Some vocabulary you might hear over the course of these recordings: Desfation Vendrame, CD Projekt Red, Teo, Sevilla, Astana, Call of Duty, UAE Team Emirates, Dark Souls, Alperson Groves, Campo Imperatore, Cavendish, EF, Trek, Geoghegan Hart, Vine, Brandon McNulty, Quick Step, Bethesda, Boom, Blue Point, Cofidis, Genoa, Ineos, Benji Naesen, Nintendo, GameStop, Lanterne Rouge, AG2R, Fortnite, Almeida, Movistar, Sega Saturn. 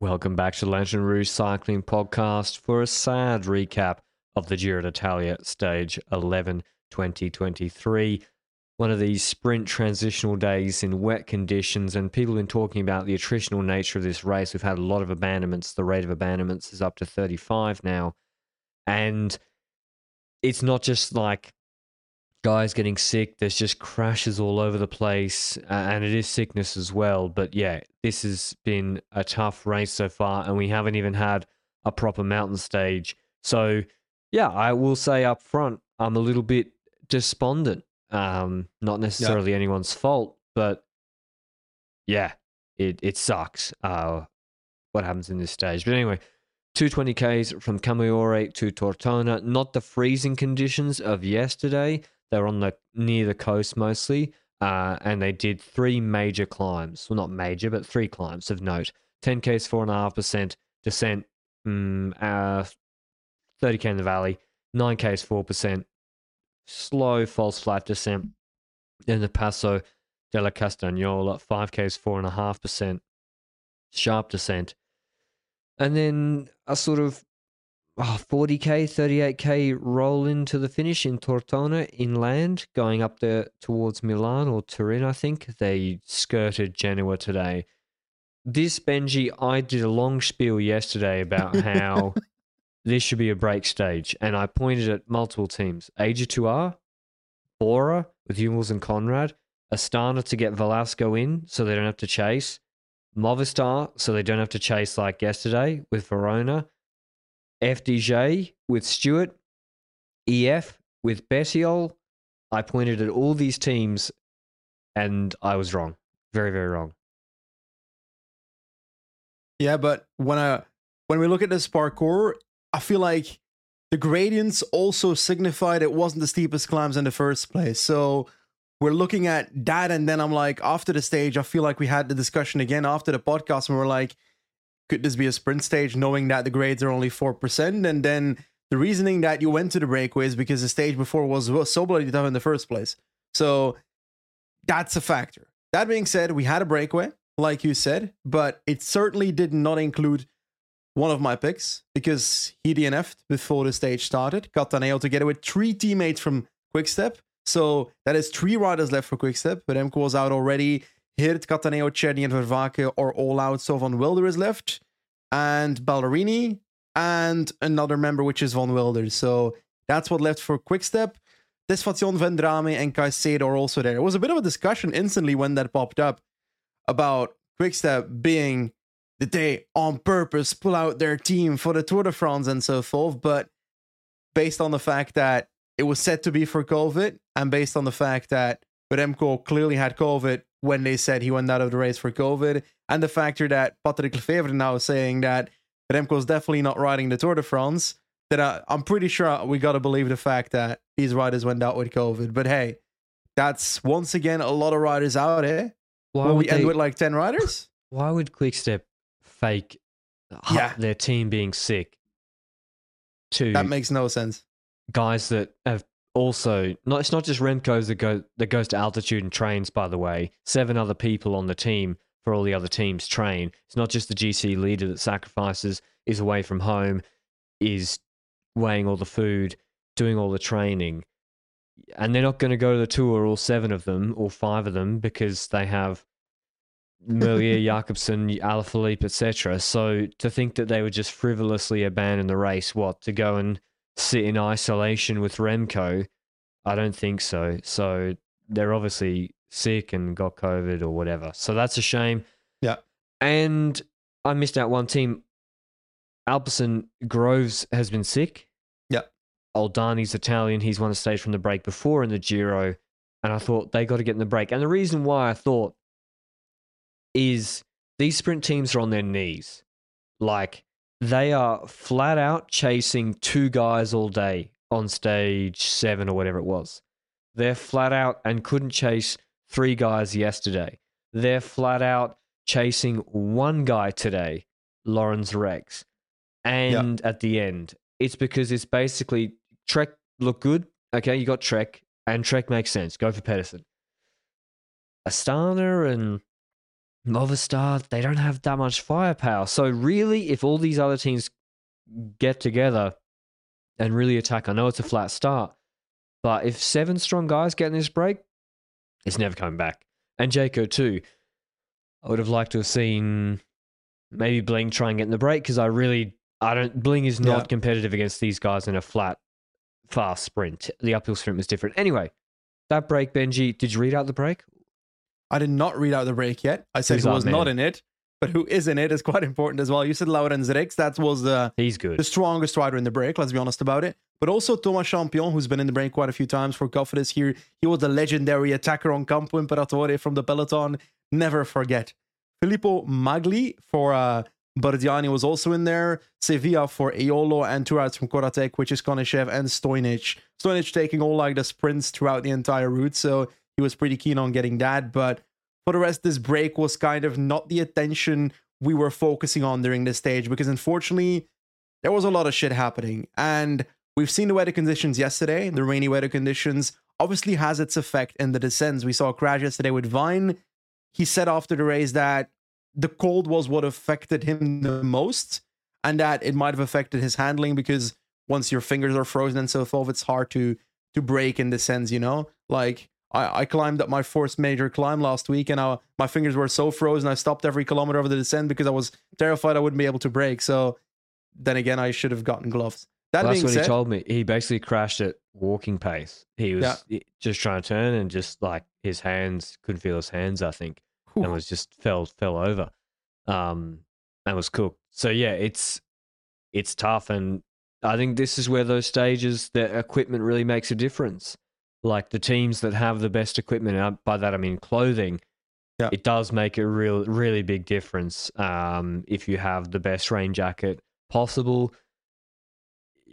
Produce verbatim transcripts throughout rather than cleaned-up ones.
Welcome back to the Lanterne Rouge Cycling Podcast for a sad recap of the Giro d'Italia Stage eleven twenty twenty-three. One of these sprint transitional days in wet conditions, and people have been talking about the attritional nature of this race. We've had a lot of abandonments. The rate of abandonments is up to thirty-five now. And it's not just like guys getting sick. There's just crashes all over the place, uh, and it is sickness as well. But yeah, this has been a tough race so far, and we haven't even had a proper mountain stage. So yeah, I will say up front, I'm a little bit despondent. Um, not necessarily yep. anyone's fault, but yeah, it, it sucks uh, what happens in this stage. But anyway, two hundred twenty kays from Camaiore to Tortona. Not the freezing conditions of yesterday. They're on the near the coast mostly, uh, and they did three major climbs. Well, not major, but three climbs of note. ten kays, four point five percent. Descent, um, uh, thirty k in the valley. nine kays, four percent. Slow false flat descent in the Passo della Castagnola, five kays, four point five percent, sharp descent. And then a sort of oh, forty k, thirty-eight k roll into the finish in Tortona inland, going up there towards Milan or Turin, I think. They skirted Genoa today. This, Benji, I did a long spiel yesterday about how... this should be a break stage. And I pointed at multiple teams. A G two R, Bora with Hummels and Conrad, Astana to get Velasco in so they don't have to chase, Movistar so they don't have to chase like yesterday with Verona, F D J with Stewart, E F with Bettiol. I pointed at all these teams and I was wrong. Very, very wrong. Yeah, but when I when we look at this parkour, I feel like the gradients also signified it wasn't the steepest climbs in the first place. So we're looking at that, and then I'm like, after the stage, I feel like we had the discussion again after the podcast, and we're like, could this be a sprint stage, knowing that the grades are only four percent? And then the reasoning that you went to the breakaway is because the stage before was so bloody tough in the first place. So that's a factor. That being said, we had a breakaway, like you said, but it certainly did not include one of my picks, because he D N F'd before the stage started. Cattaneo together with three teammates from Quick Step. So that is three riders left for Quick Step. But Remco was out already. Hirt, Cattaneo, Czerny, and Vervaeke are all out. So Von Wilder is left. And Ballerini. And another member, which is Von Wilder. So that's what left for Quick Step. Desfation, Vendrame, and Caicedo are also there. It was a bit of a discussion instantly when that popped up about Quick Step being... did they on purpose pull out their team for the Tour de France and so forth? But based on the fact that it was said to be for COVID, and based on the fact that Remco clearly had COVID when they said he went out of the race for COVID, and the factor that Patrick Lefevre now is saying that Remco's definitely not riding the Tour de France, that I, I'm pretty sure we got to believe the fact that these riders went out with COVID. But hey, that's once again a lot of riders out here. Why Will we they, end with like ten riders? Why would Quick Step fake yeah. their team being sick to that makes no sense guys that have also not it's not just Remco that go that goes to altitude and trains, by the way. Seven other people on the team for all the other teams train. It's not just the G C leader that sacrifices, is away from home, is weighing all the food, doing all the training, and they're not going to go to the Tour, all seven of them or five of them, because they have Merlier, Jakobsen, Alaphilippe, et cetera. So to think that they would just frivolously abandon the race, what, to go and sit in isolation with Remco, I don't think so. So they're obviously sick and got COVID or whatever. So that's a shame. Yeah. And I missed out one team. Alperson Groves has been sick. Yeah. Oldani's Italian. He's won a stage from the break before in the Giro. And I thought they got to get in the break. And the reason why I thought is these sprint teams are on their knees. Like, they are flat out chasing two guys all day on stage seven or whatever it was. They're flat out and couldn't chase three guys yesterday. They're flat out chasing one guy today, Laurenz Zerix. And yep. at the end, it's because it's basically Trek look good. Okay, you got Trek, and Trek makes sense. Go for Pedersen. Astana and Movistar, they don't have that much firepower. So really, if all these other teams get together and really attack, I know it's a flat start, but if seven strong guys get in this break, it's never coming back. And Jayco too. I would have liked to have seen maybe Bling try and get in the break, because I really, I don't, Bling is not yeah. competitive against these guys in a flat, fast sprint. The uphill sprint was different. Anyway, that break, Benji, did you read out the break? I did not read out the break yet. I said who was not in it, but who is in it is quite important as well. You said Laurenz Zerix. That was the, He's good. the strongest rider in the break, let's be honest about it. But also Thomas Champion, who's been in the break quite a few times for Cofidis here. He was the legendary attacker on Campo Imperatore from the peloton. Never forget. Filippo Magli for uh, Bardiani was also in there. Sevilla for Eolo and two rides from Koratek, which is Konishev and Stojnic. Stojnic taking all like the sprints throughout the entire route, so he was pretty keen on getting that. But for the rest, this break was kind of not the attention we were focusing on during this stage, because unfortunately, there was a lot of shit happening. And we've seen the weather conditions yesterday. The rainy weather conditions obviously has its effect in the descents. We saw a crash yesterday with Vine. He said after the race that the cold was what affected him the most, and that it might have affected his handling, because once your fingers are frozen and so forth, it's hard to to break in descents, you know? Like, I climbed up my first major climb last week, and I, my fingers were so frozen, I stopped every kilometer of the descent because I was terrified I wouldn't be able to brake. So then again, I should have gotten gloves. That well, being that's what said, he told me. He basically crashed at walking pace. He was yeah. just trying to turn, and just like his hands, couldn't feel his hands, I think, Whew. and was just fell fell over um, and was cooked. So yeah, it's it's tough, and I think this is where those stages, the equipment really makes a difference. Like the teams that have the best equipment, and by that I mean clothing, yeah. it does make a real, really big difference um, if you have the best rain jacket possible.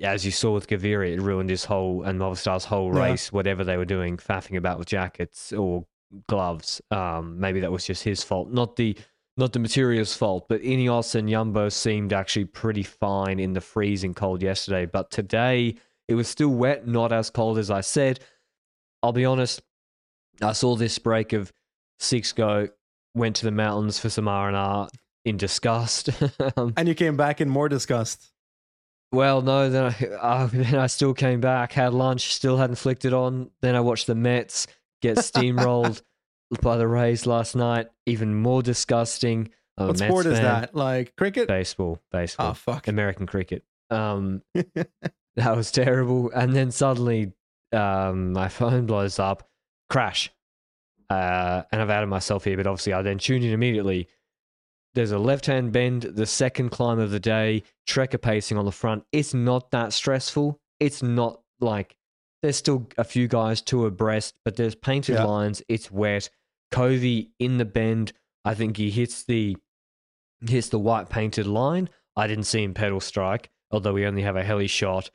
As you saw with Gaviria, it ruined his whole, and Movistar's whole yeah. race, whatever they were doing, faffing about with jackets or gloves. Um, maybe that was just his fault. Not the not the material's fault, but Ineos and Jumbo seemed actually pretty fine in the freezing cold yesterday. But today, it was still wet, not as cold as I said. I'll be honest, I saw this break of six go, went to the mountains for some R and R in disgust. And you came back in more disgust. Well, no, then I, uh, then I still came back, had lunch, still hadn't flicked it on. Then I watched the Mets get steamrolled by the Rays last night. Even more disgusting. I'm what sport fan. Is that? Like cricket? Baseball. Baseball. Oh, fuck. American cricket. Um, that was terrible. And then suddenly... Um, my phone blows up, crash, uh, and I've added myself here, but obviously I then tuned in immediately. There's a left-hand bend, the second climb of the day, Trekker pacing on the front. It's not that stressful. It's not like, there's still a few guys two abreast, but there's painted yeah. lines, it's wet. Covi in the bend, I think he hits the hits the white painted line. I didn't see him pedal strike, although we only have a heli shot.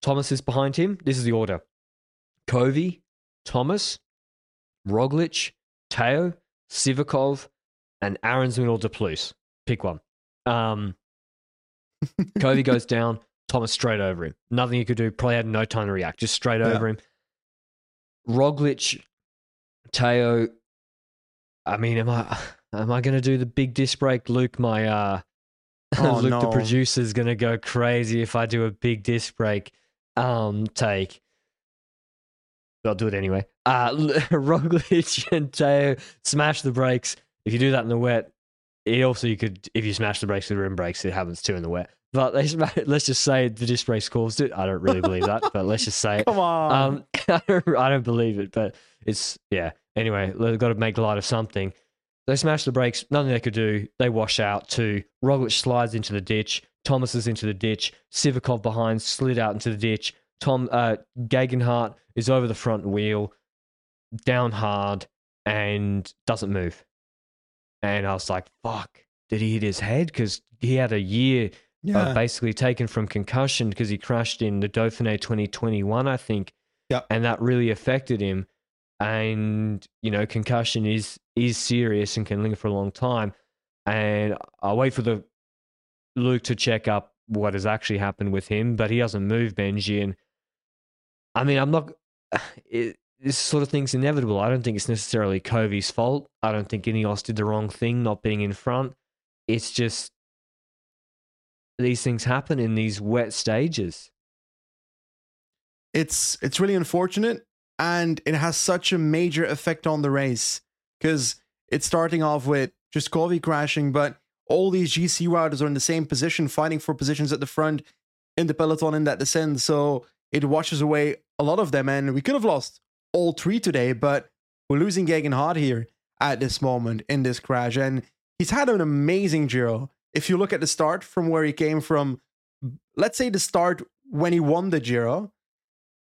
Thomas is behind him. This is the order. Covi, Thomas, Roglic, Teo, Sivakov, and Ahrensman or De Plus. Pick one. Um, Covi goes down, Thomas straight over him. Nothing he could do. Probably had no time to react. Just straight yeah. over him. Roglic, Teo, I mean, am I am I going to do the big disc break? Luke, my uh, oh, Luke, no. the producer's going to go crazy if I do a big disc break um, take. But I'll do it anyway. Uh, Roglic and Teo smash the brakes. If you do that in the wet, it also you could, if you smash the brakes with rim brakes, it happens too in the wet. But they smash, let's just say the disc brakes caused it. I don't really believe that, but let's just say it. Come on. Um, I, don't, I don't believe it, but it's, yeah. Anyway, they've got to make light of something. They smash the brakes. Nothing they could do. They wash out too. Roglic slides into the ditch. Thomas is into the ditch. Sivakov behind slid out into the ditch. Tom uh, Geoghegan Hart is over the front wheel, down hard, and doesn't move. And I was like, fuck, did he hit his head? Because he had a year yeah. uh, basically taken from concussion because he crashed in the Dauphiné twenty twenty-one, I think. Yep. And that really affected him. And, you know, concussion is is serious and can linger for a long time. And I wait for the Luke to check up what has actually happened with him, but he doesn't move, Benji. And I mean, I'm not... It, this sort of thing's inevitable. I don't think it's necessarily Covi's fault. I don't think Ineos did the wrong thing not being in front. It's just these things happen in these wet stages. It's it's really unfortunate, and it has such a major effect on the race because it's starting off with just Covi crashing, but all these G C riders are in the same position, fighting for positions at the front in the peloton in that descent. So it washes away a lot of them, and we could have lost all three today, but we're losing Geoghegan Hart here at this moment in this crash, and he's had an amazing Giro. If you look at the start from where he came from, let's say the start when he won the Giro,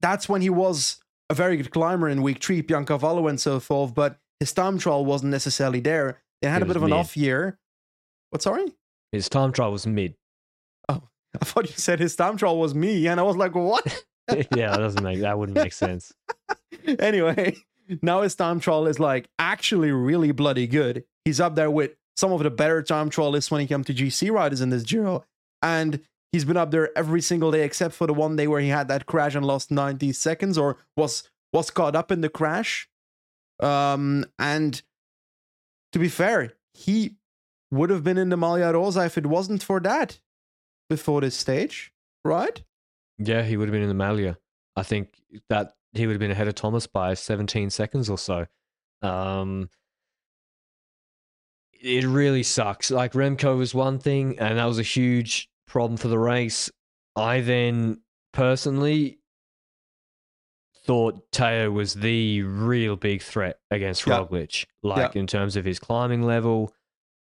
that's when he was a very good climber in week three, Piancavallo and so forth, but his time trial wasn't necessarily there. They had it a bit of an mid. off year. What, sorry? His time trial was mid. Oh, I thought you said his time trial was me, and I was like, what? yeah, that doesn't make that wouldn't make sense. Anyway, now his time trial is like actually really bloody good. He's up there with some of the better time trialists when he comes to G C riders in this Giro, and he's been up there every single day except for the one day where he had that crash and lost ninety seconds, or was was caught up in the crash. Um, and to be fair, he would have been in the Maglia Rosa if it wasn't for that before this stage, right? Yeah, he would have been in the Maglia. I think that he would have been ahead of Thomas by seventeen seconds or so. Um, it really sucks. Like, Remco was one thing, and that was a huge problem for the race. I then personally thought Teo was the real big threat against yep. Roglic. Like, yep. in terms of his climbing level,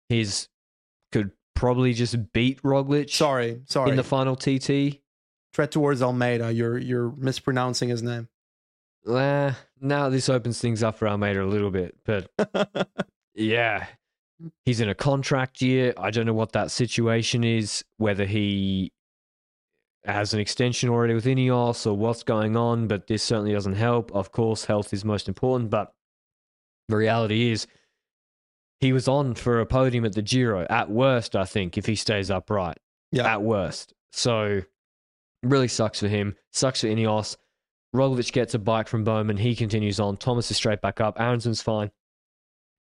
his could probably just beat Roglic. Sorry, sorry. In the final T T. Tread towards Almeida. You're you're mispronouncing his name. Uh, now this opens things up for Almeida a little bit, but yeah, he's in a contract year. I don't know what that situation is, whether he has an extension already with Ineos or what's going on, but this certainly doesn't help. Of course, health is most important, but the reality is he was on for a podium at the Giro, at worst, I think, if he stays upright. Yeah. At worst. So... really sucks for him. Sucks for Ineos. Roglic gets a bike from Bowman. He continues on. Thomas is straight back up. Aronson's fine.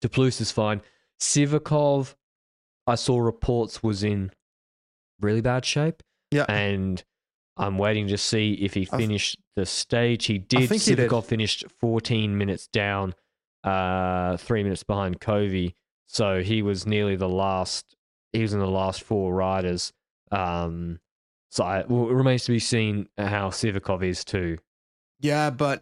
De Plus is fine. Sivakov, I saw reports, was in really bad shape. Yeah. And I'm waiting to see if he finished th- the stage. He did. Sivakov finished fourteen minutes down, uh, three minutes behind Covi. So he was nearly the last. He was in the last four riders. Um... So I, well, it remains to be seen how Sivakov is too. Yeah, but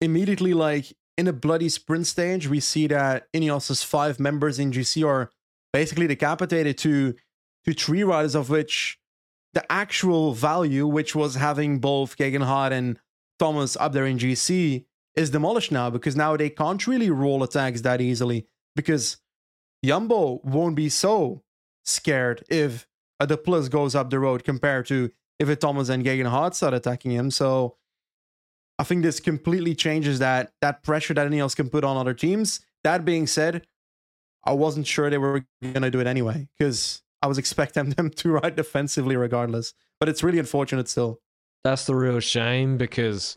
immediately, like, in a bloody sprint stage, we see that Ineos' five members in G C are basically decapitated to, to three riders, of which the actual value, which was having both Geoghegan Hart and Thomas up there in G C, is demolished now, because now they can't really roll attacks that easily, because Jumbo won't be so scared if Uh, the plus goes up the road compared to if it Thomas and Geoghegan Hart start attacking him. So I think this completely changes that that pressure that Ineos can put on other teams. That being said, I wasn't sure they were going to do it anyway, because I was expecting them to ride defensively regardless. But it's really unfortunate still. That's the real shame, because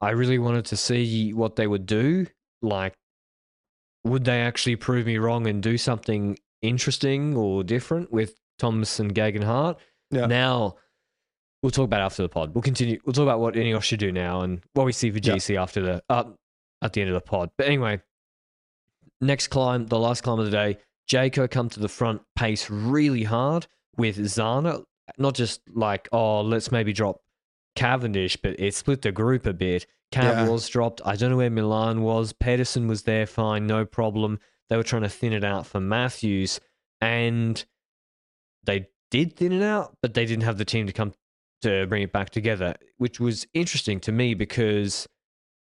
I really wanted to see what they would do. Like, would they actually prove me wrong and do something interesting or different with Thomas and Geoghegan Hart. Yeah. Now, we'll talk about it after the pod. We'll continue. We'll talk about what Ineos should do now and what we see for G C yeah. after the uh, at the end of the pod. But anyway, next climb, the last climb of the day, Jayco come to the front, pace really hard with Zana. Not just like, oh, let's maybe drop Cavendish, but it split the group a bit. Cav yeah. was dropped. I don't know where Milan was. Pedersen was there, fine, no problem. They were trying to thin it out for Matthews. And they did thin it out, but they didn't have the team to come to bring it back together, which was interesting to me because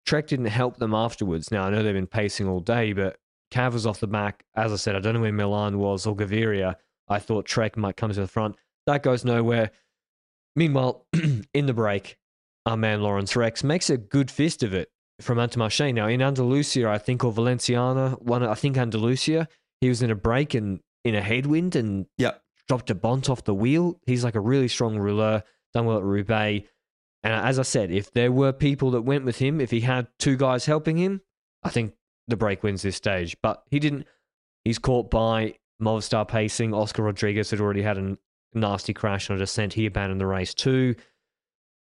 Trek didn't help them afterwards. Now, I know they've been pacing all day, but Cav was off the back. As I said, I don't know where Milan was or Gaviria. I thought Trek might come to the front. That goes nowhere. Meanwhile, in the break, our man Laurenz Zerix makes a good fist of it from Antomarché. Now, in Andalusia, I think, or Valenciana, one, I think Andalusia, he was in a break and in a headwind and yep. dropped a bont off the wheel. He's like a really strong rouleur, done well at Roubaix. And as I said, if there were people that went with him, if he had two guys helping him, I think the break wins this stage. But he didn't. He's caught by Movistar pacing. Oscar Rodriguez had already had a nasty crash on a descent. He abandoned the race too.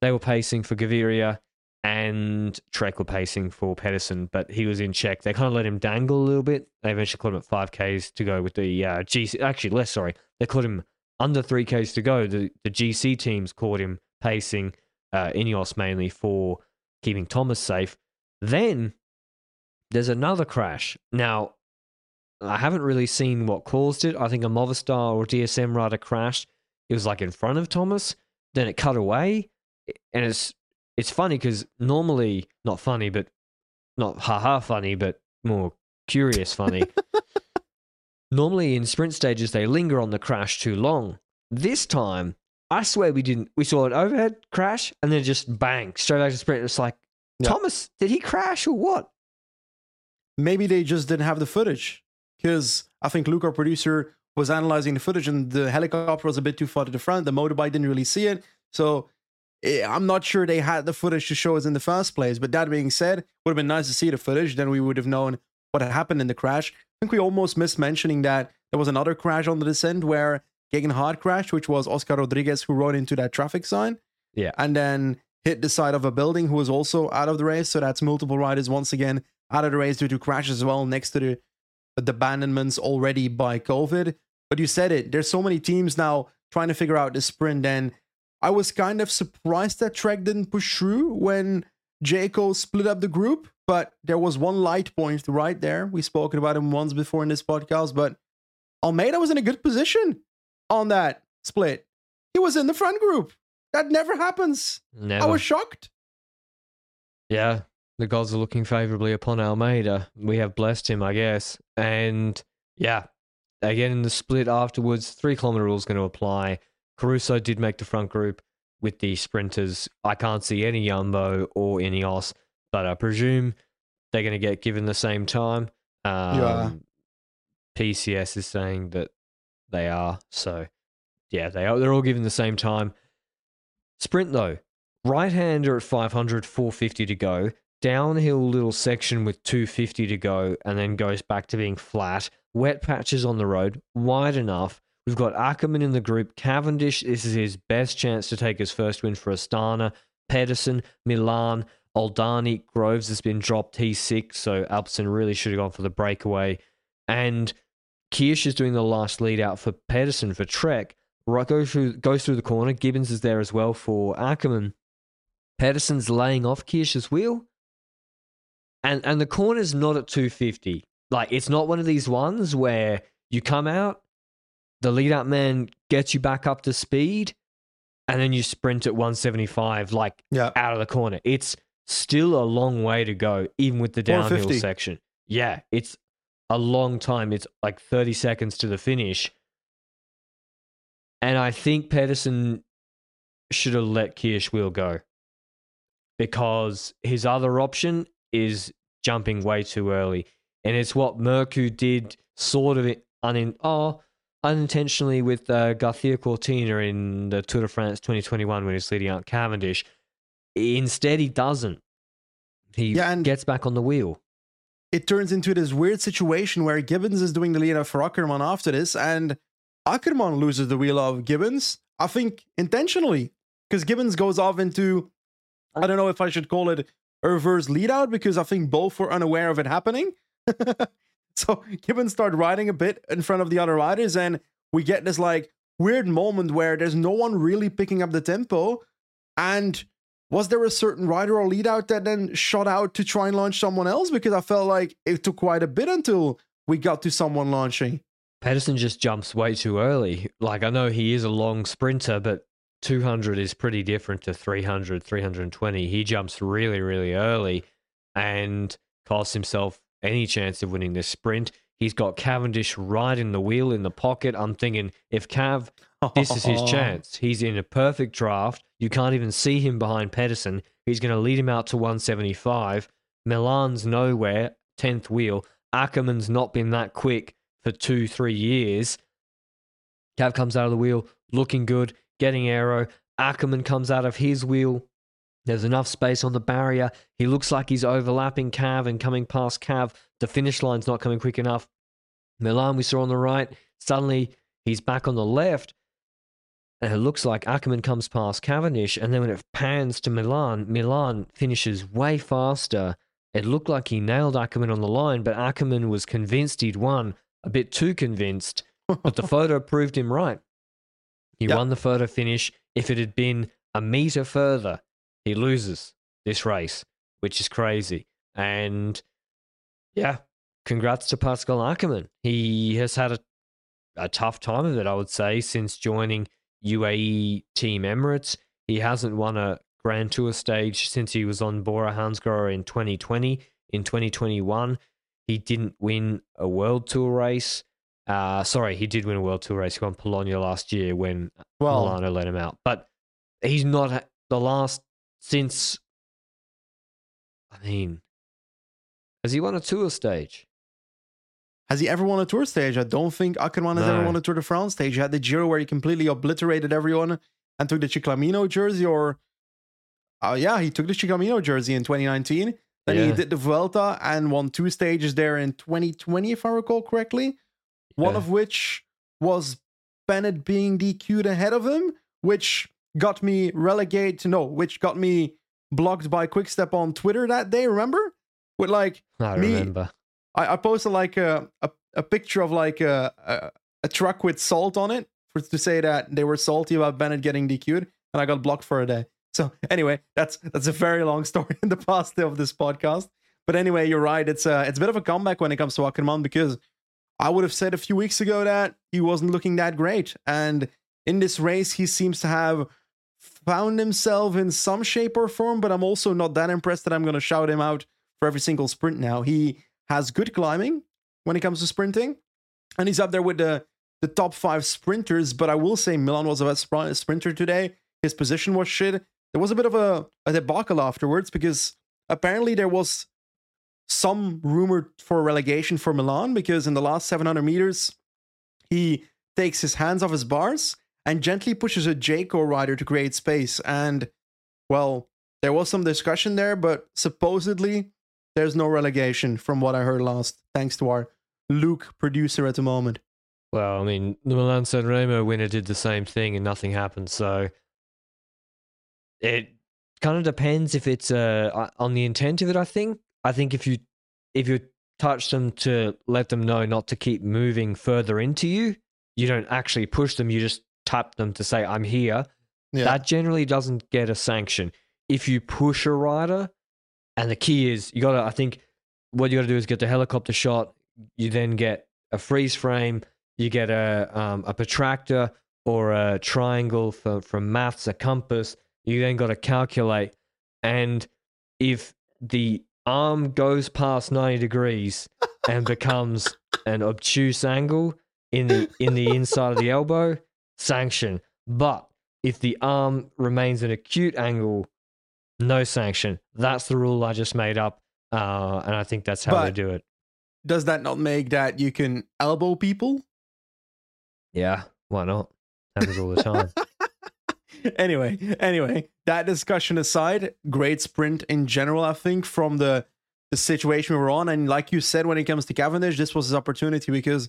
They were pacing for Gaviria and Trek were pacing for Pedersen, but he was in check. They kind of let him dangle a little bit. They eventually caught him at five Ks to go with the uh, G C. Actually, less, sorry. They caught him under three Ks to go. The, the G C teams caught him pacing. Uh, Ineos mainly for keeping Thomas safe. Then there's another crash. Now, I haven't really seen what caused it. I think a Movistar or D S M rider crashed. It was like in front of Thomas. Then it cut away. And it's it's funny because normally, not funny, but not haha funny, but more curious funny. Normally in sprint stages, they linger on the crash too long. This time, I swear we didn't. We saw an overhead crash and then just bang, straight back to sprint. It's like, yeah. Thomas, did he crash or what? Maybe they just didn't have the footage because I think Luke, our producer, was analyzing the footage and the helicopter was a bit too far to the front. The motorbike didn't really see it. So I'm not sure they had the footage to show us in the first place. But that being said, it would have been nice to see the footage. Then we would have known what had happened in the crash. I think we almost missed mentioning that there was another crash on the descent where Geoghegan Hart crash, which was Oscar Rodriguez, who rode into that traffic sign. Yeah. And then hit the side of a building, who was also out of the race. So that's multiple riders once again out of the race due to crashes as well, next to the, the abandonments already by COVID. But you said it, there's so many teams now trying to figure out the sprint. And I was kind of surprised that Trek didn't push through when Jayco split up the group. But there was one light point right there. We've spoken about him once before in this podcast, but Almeida was in a good position on that split. He was in the front group. That never happens. Never. I was shocked. Yeah, the gods are looking favorably upon Almeida. We have blessed him, I guess. And yeah, again, in the split afterwards, three kilometer rule is going to apply. Caruso did make the front group with the sprinters. I can't see any Jumbo or Ineos, but I presume they're going to get given the same time. Um, yeah. P C S is saying that they are. So, yeah, they are. They're all given the same time. Sprint, though. Right-hander at five hundred, four fifty to go. Downhill little section with two fifty to go, and then goes back to being flat. Wet patches on the road, wide enough. We've got Ackerman in the group. Cavendish, this is his best chance to take his first win for Astana. Pedersen, Milan, Oldani, Groves has been dropped. He's sick, so Alperson really should have gone for the breakaway. And Kirsch is doing the last lead out for Pedersen for Trek. Right, goes through, goes through the corner. Gibbons is there as well for Ackerman. Pedersen's laying off Kirsch's wheel. And and the corner's not at two fifty. Like, it's not one of these ones where you come out, the lead-out man gets you back up to speed, and then you sprint at one seventy-five, like, yeah. out of the corner. It's still a long way to go, even with the downhill section. Yeah, it's a long time. It's like thirty seconds to the finish. And I think Pedersen should have let Kirsch wheel go because his other option is jumping way too early. And it's what Merku did sort of un- oh, unintentionally with uh, Garcia Cortina in the Tour de France twenty twenty-one when he's leading out Cavendish. Instead, he doesn't. He yeah, and- gets back on the wheel. It turns into this weird situation where Gibbons is doing the lead-off for Ackerman after this, and Ackerman loses the wheel of Gibbons, I think intentionally, because Gibbons goes off into, I don't know if I should call it a reverse lead-out, because I think both were unaware of it happening. So Gibbons started riding a bit in front of the other riders, and we get this like weird moment where there's no one really picking up the tempo, and was there a certain rider or lead out that then shot out to try and launch someone else? Because I felt like it took quite a bit until we got to someone launching. Pedersen just jumps way too early. Like, I know he is a long sprinter, but two hundred is pretty different to three hundred, three twenty. He jumps really, really early and costs himself any chance of winning this sprint. He's got Cavendish riding the wheel in the pocket. I'm thinking, if Cav, this is his chance. He's in a perfect draft. You can't even see him behind Pedersen. He's going to lead him out to one seventy-five. Milan's nowhere, tenth wheel. Ackerman's not been that quick for two, three years. Cav comes out of the wheel, looking good, getting aero. Ackerman comes out of his wheel. There's enough space on the barrier. He looks like he's overlapping Cav and coming past Cav. The finish line's not coming quick enough. Milan, we saw on the right. Suddenly, he's back on the left. And it looks like Ackerman comes past Cavendish. And then when it pans to Milan, Milan finishes way faster. It looked like he nailed Ackerman on the line, but Ackerman was convinced he'd won. A bit too convinced. But the photo proved him right. He yep. won the photo finish. If it had been a meter further, he loses this race, which is crazy. And yeah, congrats to Pascal Ackermann. He has had a, a tough time of it, I would say, since joining U A E Team Emirates. He hasn't won a Grand Tour stage since he was on Bora Hansgrohe in twenty twenty. In twenty twenty-one, he didn't win a World Tour race. Uh, sorry, he did win a World Tour race. He won Polonia last year when well, Milano let him out. But he's not the last since, I mean, has he won a tour stage? Has he ever won a tour stage? I don't think Ackermann has no. ever won a Tour de France stage. He had the Giro where he completely obliterated everyone and took the Chiclamino jersey, or, oh uh, yeah, he took the Chiclamino jersey in twenty nineteen. Then yeah. he did the Vuelta and won two stages there in twenty twenty, if I recall correctly. One yeah. of which was Bennett being D Q'd ahead of him, which got me relegate, no, which got me blocked by Quick Step on Twitter that day, remember? With like, I me, remember. I, I posted like a, a, a picture of like a, a, a truck with salt on it for, to say that they were salty about Bennett getting D Q'd, and I got blocked for a day. So anyway, that's that's a very long story in the past of this podcast. But anyway, you're right. It's a, it's a bit of a comeback when it comes to Ackermann, because I would have said a few weeks ago that he wasn't looking that great. And in this race, he seems to have found himself in some shape or form, but I'm also not that impressed that I'm going to shout him out for every single sprint now. He has good climbing when it comes to sprinting, and he's up there with the, the top five sprinters, but I will say Milan was a best sprinter today. His position was shit. There was a bit of a, a debacle afterwards, because apparently there was some rumor for relegation for Milan, because in the last seven hundred meters, he takes his hands off his bars and gently pushes a Jayco rider to create space. And, well, there was some discussion there, but supposedly there's no relegation from what I heard last, thanks to our Luke producer at the moment. Well, I mean, the Milan San Remo winner did the same thing and nothing happened, so it kind of depends if it's uh, on the intent of it, I think. I think if you if you touch them to let them know not to keep moving further into you, you don't actually push them, you just tap them to say, I'm here. Yeah. That generally doesn't get a sanction. If you push a rider, and the key is, you got to, I think, what you got to do is get the helicopter shot, you then get a freeze frame, you get a um, a protractor or a triangle for, from maths, a compass, you then got to calculate. And if the arm goes past ninety degrees and becomes an obtuse angle in the in the inside of the elbow, sanction. But if the arm remains an acute angle, no sanction. That's the rule I just made up, uh, and I think that's how but they do it. Does that not make that you can elbow people? Yeah, why not? Happens all the time. Anyway, anyway, that discussion aside, great sprint in general, I think, from the, the situation we were on. And like you said, when it comes to Cavendish, this was his opportunity, because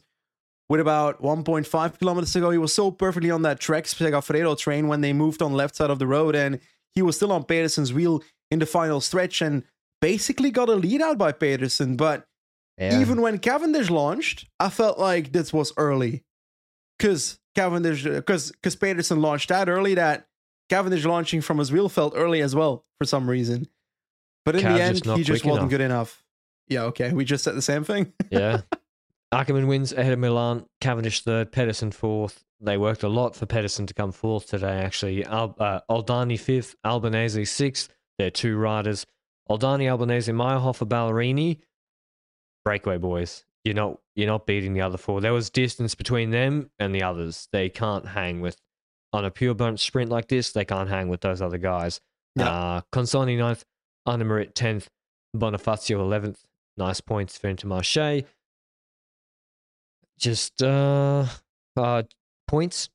with about one point five kilometers ago, he was so perfectly on that Trek Segafredo train when they moved on left side of the road, and he was still on Pedersen's wheel in the final stretch and basically got a lead out by Pedersen. But yeah. even when Cavendish launched, I felt like this was early, because Cavendish, because because Pedersen launched that early, that Cavendish launching from his wheel felt early as well for some reason. But in Cav the end, just he just wasn't enough. good enough. Yeah, okay, we just said the same thing. Yeah, Ackermann wins ahead of Milan, Cavendish third, Pedersen fourth. They worked a lot for Pedersen to come fourth today, actually. Al- uh, Aldani fifth, Albanese sixth. They're two riders. Aldani, Albanese, Meyerhofer, Ballerini. breakaway boys. You're not you're not beating the other four. There was distance between them and the others. They can't hang with, on a pure bunch sprint like this, they can't hang with those other guys. Yep. Uh, Consani ninth, Andermatt tenth, Bonifacio eleventh. Nice points for Intermarché. Just uh, uh, points.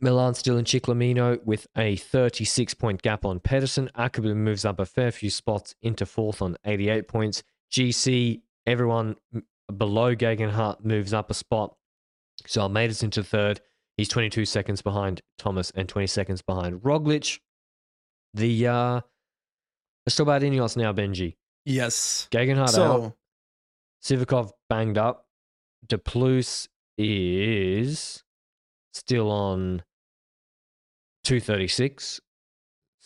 Milan still in Ciclamino with a thirty-six point gap on Pedersen. Ackerman moves up a fair few spots into fourth on eighty-eight points. G C, everyone below Geoghegan Hart moves up a spot. So Almeida's into third. He's twenty-two seconds behind Thomas and twenty seconds behind Roglic. The uh, let's talk about Ineos now, Benji. Yes. Geoghegan Hart so, out. Sivakov banged up. De Plus is still on two thirty-six.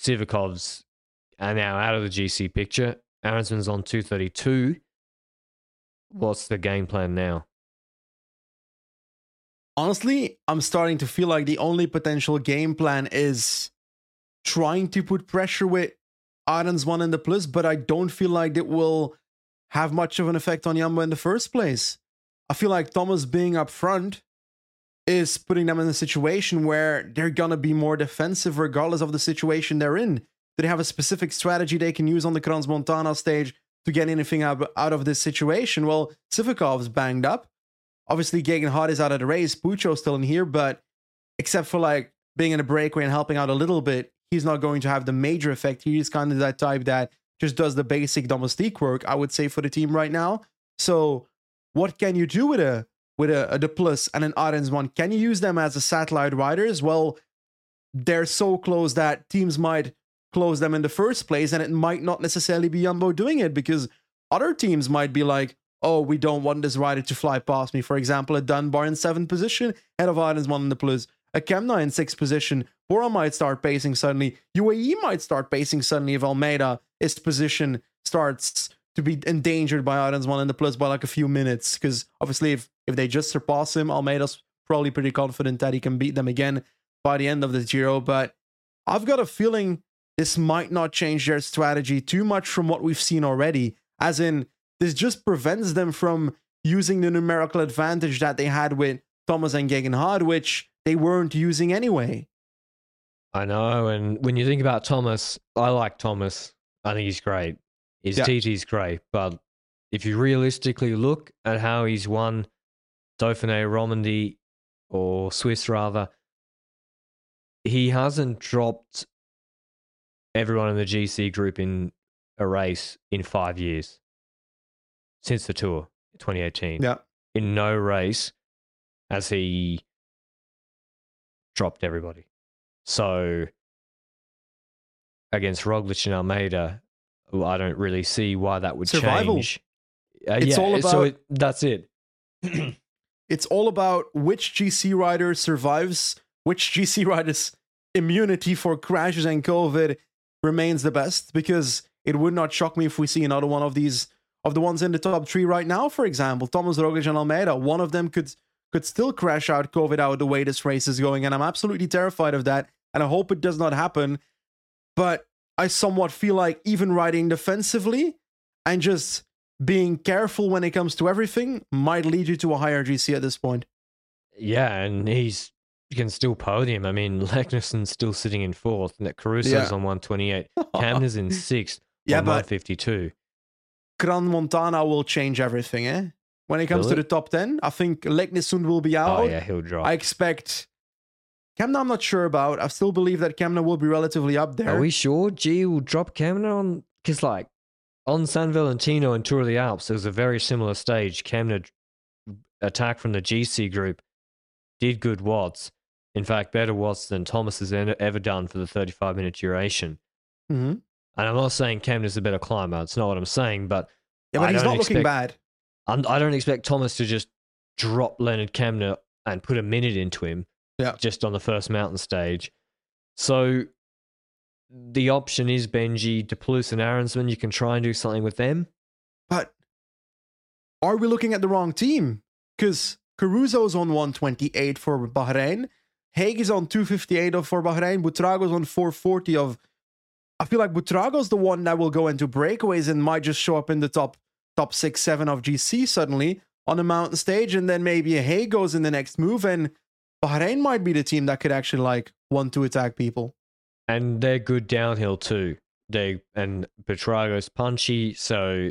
Sivakov's are now out of the G C picture. Aronson's on two thirty-two. What's the game plan now? Honestly, I'm starting to feel like the only potential game plan is trying to put pressure with Arons one and the plus, but I don't feel like it will have much of an effect on Jumbo in the first place. I feel like Thomas being up front is putting them in a situation where they're going to be more defensive regardless of the situation they're in. They have a specific strategy they can use on the Crans-Montana stage to get anything out of this situation. Well, Sivakov's banged up. Obviously, Geoghegan Hart is out of the race. Pucho's still in here, but except for like being in a breakaway and helping out a little bit, he's not going to have the major effect. He's kind of that type that just does the basic domestique work, I would say, for the team right now. So what can you do with a with a, a De Plus and an Arons one? Can you use them as a satellite riders? Well, they're so close that teams might close them in the first place, and it might not necessarily be Jumbo doing it because other teams might be like, oh, we don't want this rider to fly past me. For example, a Dunbar in seventh position, head of Arons one in the plus, a Kemna in sixth position. Bora might start pacing suddenly. U A E might start pacing suddenly if Almeida, his position starts to be endangered by Arons one in the plus by like a few minutes. Because obviously, if, if they just surpass him, Almeida's probably pretty confident that he can beat them again by the end of the Giro. But I've got a feeling this might not change their strategy too much from what we've seen already. As in, this just prevents them from using the numerical advantage that they had with Thomas and Geoghegan Hart, which they weren't using anyway. I know, and when you think about Thomas, I like Thomas. I think he's great. His yeah. T T's great, but if you realistically look at how he's won Dauphiné, Romandy, or Swiss rather, he hasn't dropped everyone in the G C group in a race in five years. Since the tour, twenty eighteen, yeah. In no race has he dropped everybody. So against Roglic and Almeida, I don't really see why that would Survival. change. Uh, it's yeah, all about, so it, that's it. It's all about which G C rider survives, which G C rider's immunity for crashes and COVID remains the best, because it would not shock me if we see another one of these Of the ones in the top three right now, for example, Thomas, Roglic and Almeida, one of them could could still crash out COVID out the way this race is going. And I'm absolutely terrified of that. And I hope it does not happen. But I somewhat feel like even riding defensively and just being careful when it comes to everything might lead you to a higher G C at this point. Yeah, and he's you can still podium. I mean, Leknesson's still sitting in fourth. And that Caruso's yeah. on one twenty-eight. Camden's in sixth yeah, on one fifty-two. Crans-Montana will change everything, eh? When it comes really? to the top ten, I think Leknessund will be out. Oh, yeah, he'll drop. I expect Kemna, I'm not sure about. I still believe that Kemna will be relatively up there. Are we sure G will drop Kemna on? Because, like, on San Valentino and Tour of the Alps, there was a very similar stage. Kemna attacked from the G C group, did good watts. In fact, better watts than Thomas has ever done for the thirty-five minute duration. Mm-hmm. And I'm not saying Kemna's a better climber. It's not what I'm saying, but... Yeah, but I he's don't not expect, looking bad. I'm, I don't expect Thomas to just drop Leonard Kemna and put a minute into him yeah. just on the first mountain stage. So the option is Benji, De Plus and Aronsman. You can try and do something with them. But are we looking at the wrong team? Because Caruso's on one twenty-eight for Bahrain. Haig is on two fifty-eight for Bahrain. Butrago's on four forty of... I feel like Butrago's the one that will go into breakaways and might just show up in the top top six, seven of G C suddenly on a mountain stage, and then maybe a Hay goes in the next move, and Bahrain might be the team that could actually like want to attack people. And they're good downhill too. They and Petrago's punchy, so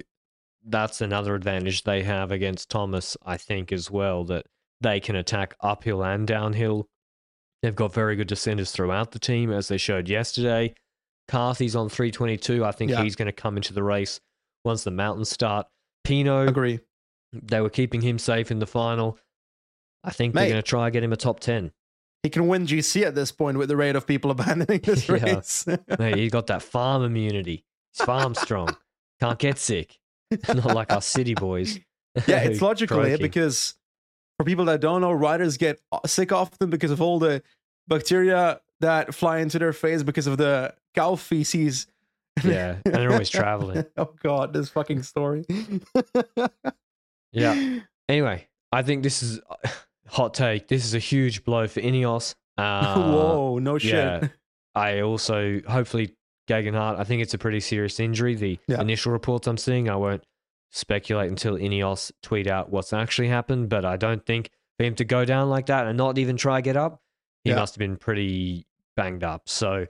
that's another advantage they have against Thomas, I think, as well, that they can attack uphill and downhill. They've got very good descenders throughout the team, as they showed yesterday. Carthy's on three twenty-two. I think yeah. he's going to come into the race once the mountains start. Pino, agree. They were keeping him safe in the final. I think Mate, they're going to try and get him a top ten. He can win G C at this point with the rate of people abandoning this yeah. race. Mate, he's got that farm immunity. He's farm strong. Can't get sick. Not like our city boys. Yeah, it's logical here because for people that don't know, riders get sick often because of all the bacteria that fly into their face because of the cow feces. Yeah, and they're always traveling. Oh, God, this fucking story. Yeah. Anyway, I think this is hot take. This is a huge blow for Ineos. Uh, Whoa, no shit. Yeah, I also, hopefully, Geoghegan Hart, I think it's a pretty serious injury. The yeah. initial reports I'm seeing, I won't speculate until Ineos tweet out what's actually happened, but I don't think for him to go down like that and not even try get up, he yeah. must have been pretty banged up. So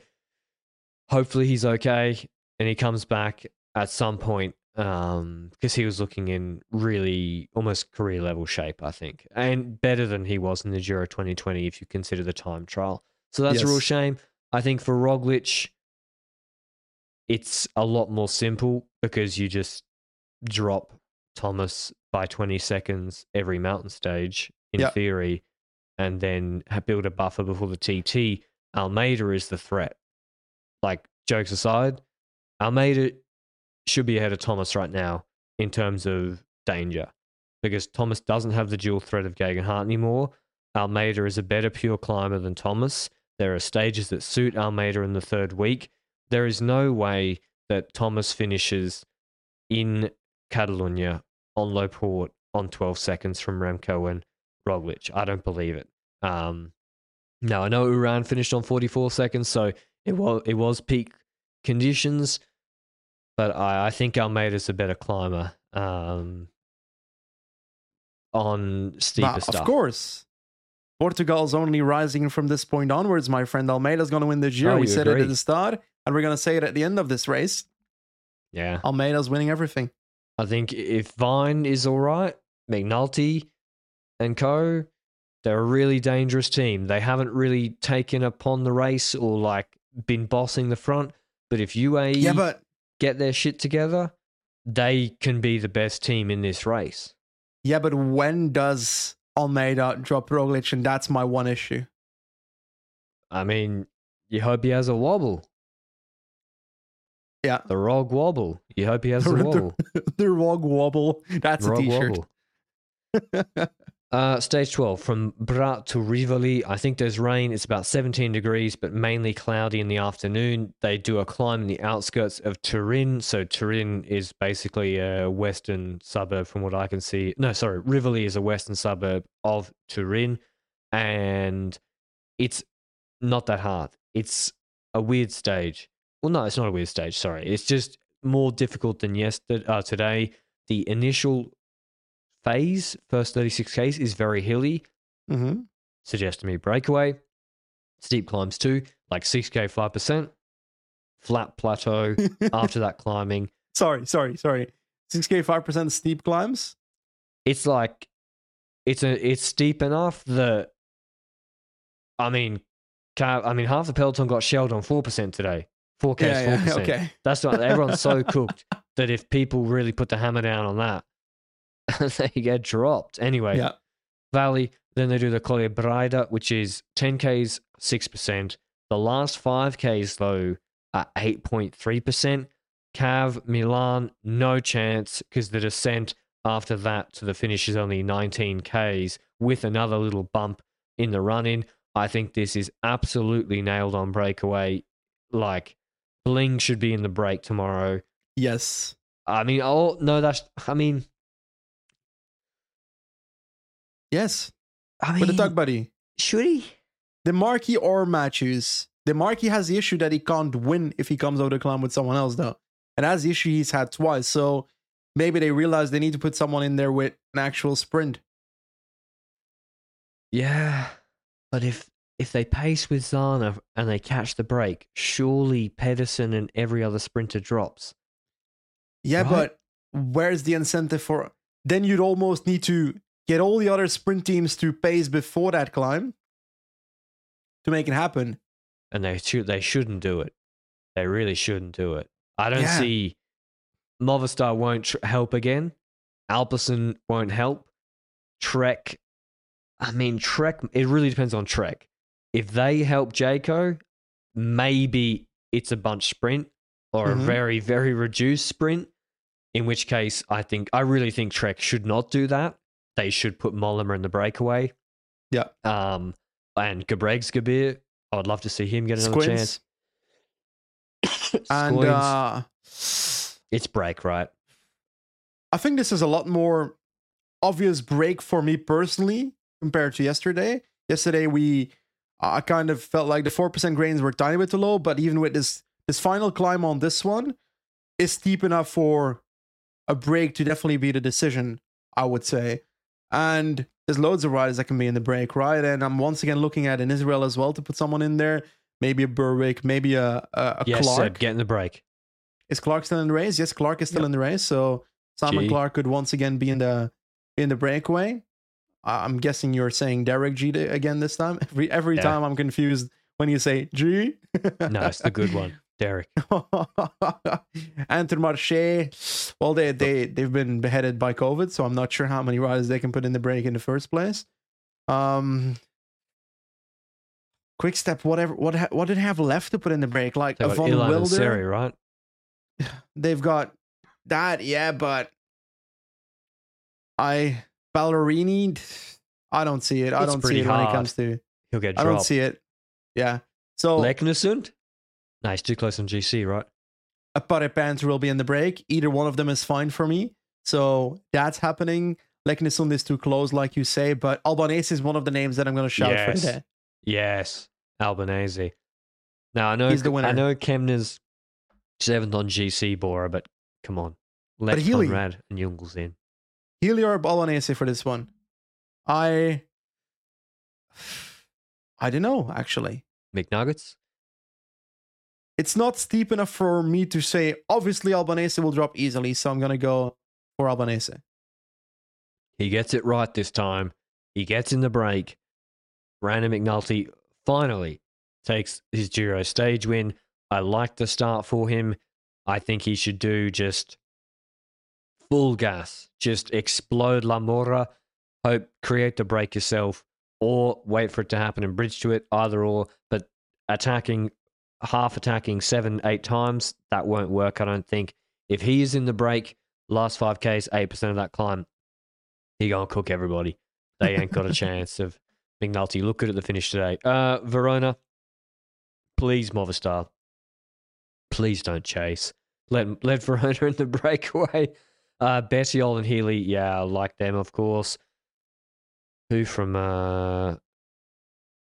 hopefully he's okay and he comes back at some point um, because he was looking in really almost career level shape, I think, and better than he was in the Giro twenty twenty if you consider the time trial. So that's yes. a real shame. I think for Roglic, it's a lot more simple because you just drop Thomas by twenty seconds every mountain stage in yep. theory, and then build a buffer before the T T. Almeida is the threat. Like, jokes aside, Almeida should be ahead of Thomas right now in terms of danger because Thomas doesn't have the dual threat of Geoghegan Hart anymore. Almeida is a better pure climber than Thomas. There are stages that suit Almeida in the third week. There is no way that Thomas finishes in Catalunya on Loport on twelve seconds from Remco and Roglic. I don't believe it. Um, now, I know Uran finished on forty-four seconds, so it was it was peak conditions, but I, I think Almeida's a better climber um, on steeper but, stuff. Of course. Portugal's only rising from this point onwards, my friend. Almeida's going to win the Giro. Oh, we said agree. it at the start, and we're going to say it at the end of this race. Yeah. Almeida's winning everything. I think if Vine is all right, McNulty and co, they're a really dangerous team. They haven't really taken upon the race or like been bossing the front. But if U A E yeah, but- get their shit together, they can be the best team in this race. Yeah, but when does Almeida drop Roglic? And that's my one issue. I mean, you hope he has a wobble. Yeah. The Rog Wobble. You hope he has the, the wobble. The, the Rog Wobble. That's Rog a t-shirt. uh, stage twelve, from Brat to Rivoli. I think there's rain. It's about seventeen degrees, but mainly cloudy in the afternoon. They do a climb in the outskirts of Turin. So Turin is basically a western suburb from what I can see. No, sorry. Rivoli is a western suburb of Turin. And it's not that hard. It's a weird stage. Well, no, it's not a weird stage, sorry. It's just more difficult than yesterday. Uh, today, the initial phase, first thirty-six Ks, is very hilly. Mm-hmm. Suggests to me breakaway. Steep climbs too, like six K, five percent. Flat plateau after that climbing. Sorry, sorry, sorry. six K, five percent steep climbs? It's like, it's a, it's steep enough that, I mean, I mean, half the peloton got shelled on four percent today. four K yeah, is four percent. Yeah, okay. That's not, everyone's so cooked that if people really put the hammer down on that, they get dropped. Anyway, yeah. Valley, then they do the Colle Breda, which is ten Ks, six percent. The last five Ks, though, are eight point three percent. Cav, Milan, no chance, because the descent after that to the finish is only nineteen Ks with another little bump in the run-in. I think this is absolutely nailed on breakaway. Like, Bling should be in the break tomorrow. Yes. I mean, oh, no, that's, I mean. Yes. I mean, with the dog buddy. Should he? DeMarchi or Matthews. DeMarchi has the issue that he can't win if he comes over the climb with someone else, though. And that's the issue he's had twice. So maybe they realize they need to put someone in there with an actual sprint. Yeah, but if if they pace with Zana and they catch the break, surely Pedersen and every other sprinter drops. Yeah, right? But where's the incentive for... Then you'd almost need to get all the other sprint teams to pace before that climb to make it happen. And they, should, they shouldn't do it. They really shouldn't do it. I don't yeah. see... Movistar won't tr- help again. Alperson won't help. Trek... I mean, Trek... It really depends on Trek. If they help Jayco, maybe it's a bunch sprint or mm-hmm. a very, very reduced sprint, in which case I think... I really think Trek should not do that. They should put Mollema in the breakaway. Yeah. Um, and Gebregsgebier. I would love to see him get another Squints. chance. and uh, it's break, right? I think this is a lot more obvious break for me personally compared to yesterday. Yesterday, we... I kind of felt like the four percent grains were tiny bit too low, but even with this this final climb on this one, is steep enough for a break to definitely be the decision, I would say. And there's loads of riders that can be in the break, right? And I'm once again looking at in Israel as well to put someone in there. Maybe a Berwick, maybe a, a, a yes, Clark. Yes, get in the break. Is Clark still in the race? Yes, Clark is still yep. in the race. So Simon G. Clark could once again be in the be in the breakaway. I'm guessing you're saying Derek G again this time. Every every yeah. time I'm confused when you say G. No, it's the good one, Derek. Intermarché. Well, they they they've been beheaded by COVID, so I'm not sure how many riders they can put in the break in the first place. Um, Quick Step. Whatever. What ha- what did they have left to put in the break? Like so a Von Wilder, Seri, right? They've got that. Yeah, but I. Ballerini, I don't see it. I it's don't see it hard. When it comes to... He'll get dropped. I don't see it. Yeah. So Leknesund? No, he's too close on G C, right? A Parapente will be in the break. Either one of them is fine for me. So that's happening. Leknesund is too close, like you say, but Albanese is one of the names that I'm going to shout yes. for today. Yes. Albanese. Now, I know he's the winner. I know Kemna's seventh on G C, Bora, but come on. Let Conrad and Jungels in. Healy or Balonese for this one? I I don't know, actually. McNuggets? It's not steep enough for me to say, obviously Albanese will drop easily, so I'm going to go for Albanese. He gets it right this time. He gets in the break. Brandon McNulty finally takes his Giro stage win. I like the start for him. I think he should do just... full gas, just explode La Mora, hope, create the break yourself, or wait for it to happen and bridge to it, either or, but attacking, half attacking seven, eight times, that won't work, I don't think. If he is in the break, last five Ks, eight percent of that climb, he gonna cook everybody. They ain't got a chance of McNulty. Look good at the finish today. Uh, Verona, please, Movistar, please don't chase. Let, let Verona in the breakaway. Uh, Bettiol and Healy, yeah, I like them, of course. Who from... Uh...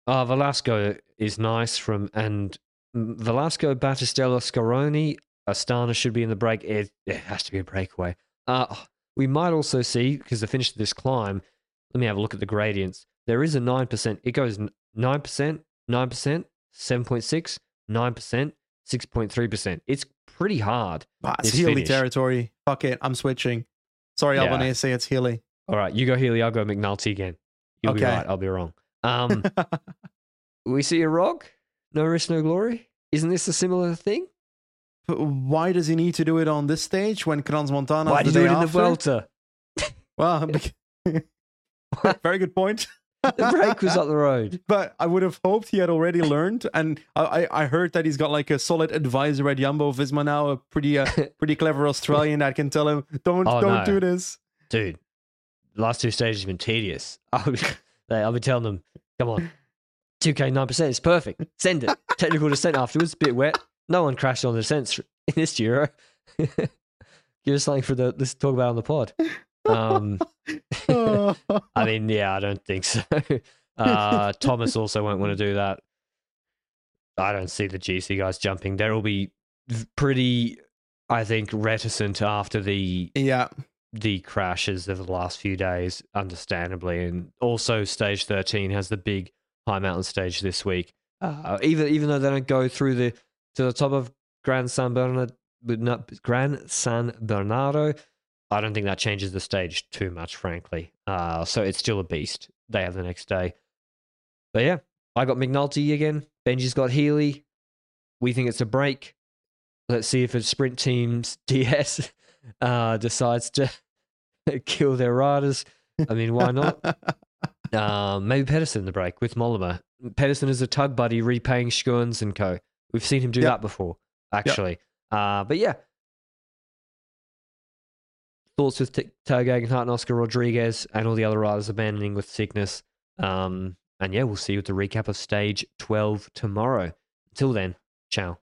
Oh, Velasco is nice from... And Velasco, Battistella, Scaroni, Astana should be in the break. It, it has to be a breakaway. Uh, we might also see, because the finish of this climb, let me have a look at the gradients. There is a nine percent. It goes nine percent, nine percent, seven point six, nine percent, six point three percent. It's pretty hard. Ah, it's Healy finish. Territory. Fuck it. I'm switching. Sorry, yeah. Albanese. It's Healy. All right. You go Healy. I'll go McNulty again. You'll okay. be right. I'll be wrong. Um, we see a Rog. No risk, no glory. Isn't this a similar thing? But why does he need to do it on this stage when Crans-Montana... Why do you do it after? In the Vuelta? Well, very good point. The break was up the road. But I would have hoped he had already learned. And I, I heard that he's got like a solid advisor at Jumbo Visma now, a pretty uh, pretty clever Australian that can tell him, don't oh, don't no. do this. Dude, last two stages have been tedious. I'll be, I'll be telling them, come on, two K nine percent is perfect. Send it. Technical descent afterwards, a bit wet. No one crashed on the descent in this Giro. Give us something for the, let's talk about on the pod. Um, I mean, yeah, I don't think so. Uh, Thomas also won't want to do that. I don't see the G C guys jumping. There will be pretty I think, reticent after the yeah the crashes of the last few days, understandably. And also stage thirteen has the big high mountain stage this week. Uh, even even though they don't go through the to the top of Gran San Bernard, not Gran San Bernardo, I don't think that changes the stage too much, frankly. Uh, so it's still a beast. They have the next day. But yeah, I got McNulty again. Benji's got Healy. We think it's a break. Let's see if a sprint team's D S uh, decides to kill their riders. I mean, why not? uh, maybe Pedersen the break with Mollema. Pedersen is a tug buddy repaying Schoens and co. We've seen him do yep. that before, actually. Yep. Uh, but yeah. Thoughts with Teo Geoghegan Hart and Oscar Rodriguez and all the other riders abandoning with sickness. Um, and yeah, we'll see you with the recap of stage twelve tomorrow. Until then, ciao.